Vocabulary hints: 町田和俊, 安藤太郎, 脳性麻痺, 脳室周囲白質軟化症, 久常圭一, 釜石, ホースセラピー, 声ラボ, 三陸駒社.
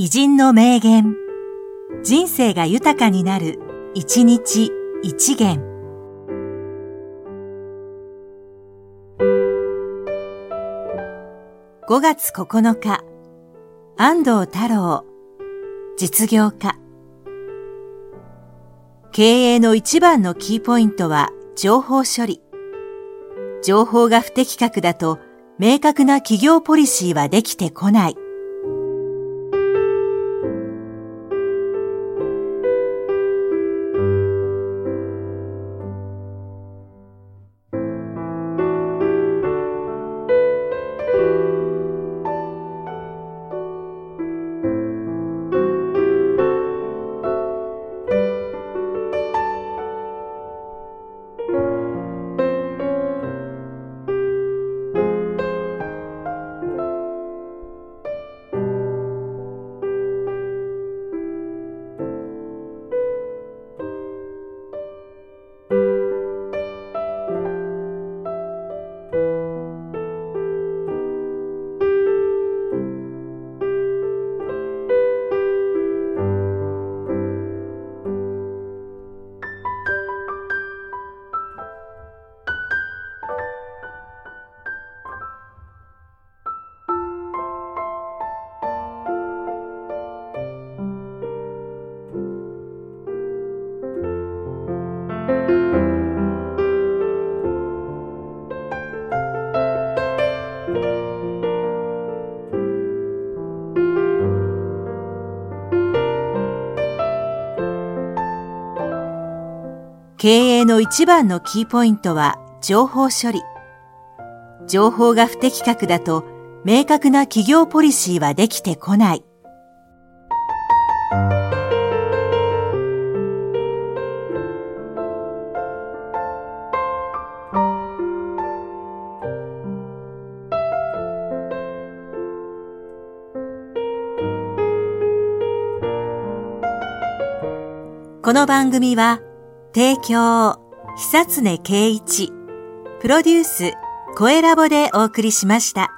偉人の名言。人生が豊かになる一日一元。5月9日、安藤太郎、実業家。経営の一番のキーポイントは情報処理。情報が不的確だと明確な企業ポリシーはできてこない。経営の一番のキーポイントは情報処理。情報が不的確だと明確な企業ポリシーはできてこない。この番組は提供、久常圭一、プロデュース、声ラボでお送りしました。